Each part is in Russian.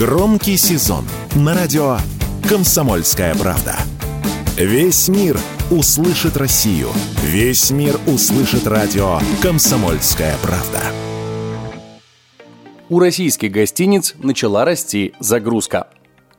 Громкий сезон на радио «Комсомольская правда». Весь мир услышит Россию. Весь мир услышит радио «Комсомольская правда». У российских гостиниц начала расти загрузка.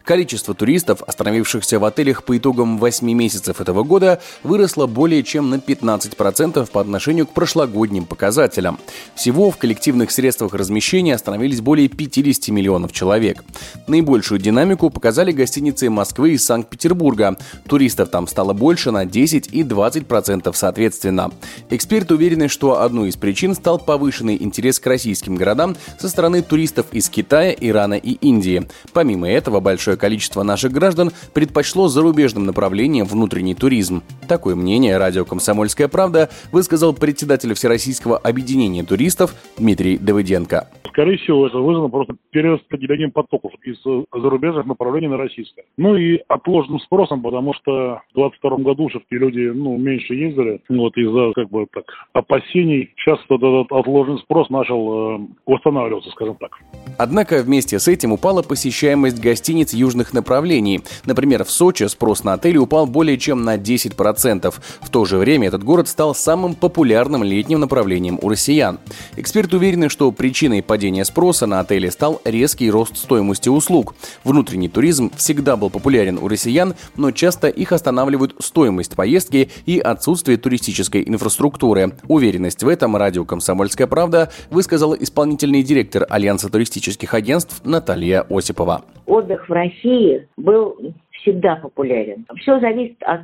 Количество туристов, остановившихся в отелях по итогам 8 месяцев этого года, выросло более чем на 15% по отношению к прошлогодним показателям. Всего в коллективных средствах размещения остановились более 50 миллионов человек. Наибольшую динамику показали гостиницы Москвы и Санкт-Петербурга. Туристов там стало больше на 10 и 20% соответственно. Эксперты уверены, что одной из причин стал повышенный интерес к российским городам со стороны туристов из Китая, Ирана и Индии. Помимо этого, большое количество наших граждан предпочло зарубежным направлением внутренний туризм. Такое мнение радио «Комсомольская правда» высказал председатель Всероссийского объединения туристов Дмитрий Давыденко. Скорее всего, это вызвано просто перераспределением потоков из зарубежных направлений на российское. Ну и отложенным спросом, потому что в 2022 году все-таки люди меньше ездили из-за опасений. Сейчас этот отложенный спрос начал восстанавливаться, скажем так. Однако вместе с этим упала посещаемость гостиниц южных направлений. Например, в Сочи спрос на отели упал более чем на 10%. В то же время этот город стал самым популярным летним направлением у россиян. Эксперты уверены, что причиной падения спроса на отели стал резкий рост стоимости услуг. Внутренний туризм всегда был популярен у россиян, но часто их останавливают стоимость поездки и отсутствие туристической инфраструктуры. Уверенность в этом радио «Комсомольская правда» высказала исполнительный директор Альянса туристических агентств Наталья Осипова. Отдых в России был всегда популярен. Все зависит от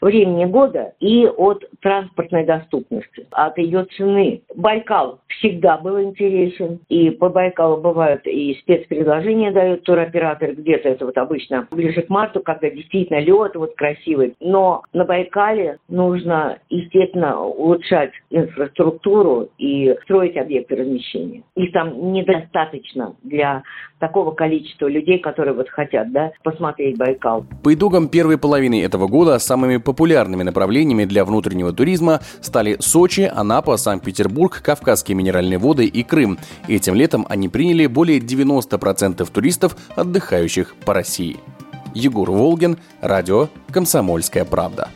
времени года и от транспортной доступности, от ее цены. Байкал всегда был интересен, и по Байкалу бывают и спецпредложения дают туроператоры, где-то это обычно ближе к марту, когда действительно лед красивый. Но на Байкале нужно, естественно, улучшать инфраструктуру и строить объекты размещения. Их там недостаточно для такого количества людей, которые хотят посмотреть Байкал. По итогам первой половины этого года самыми популярными направлениями для внутреннего туризма стали Сочи, Анапа, Санкт-Петербург, Кавказские минеральные воды и Крым. Этим летом они приняли более 90% туристов, отдыхающих по России. Егор Волгин, радио «Комсомольская правда».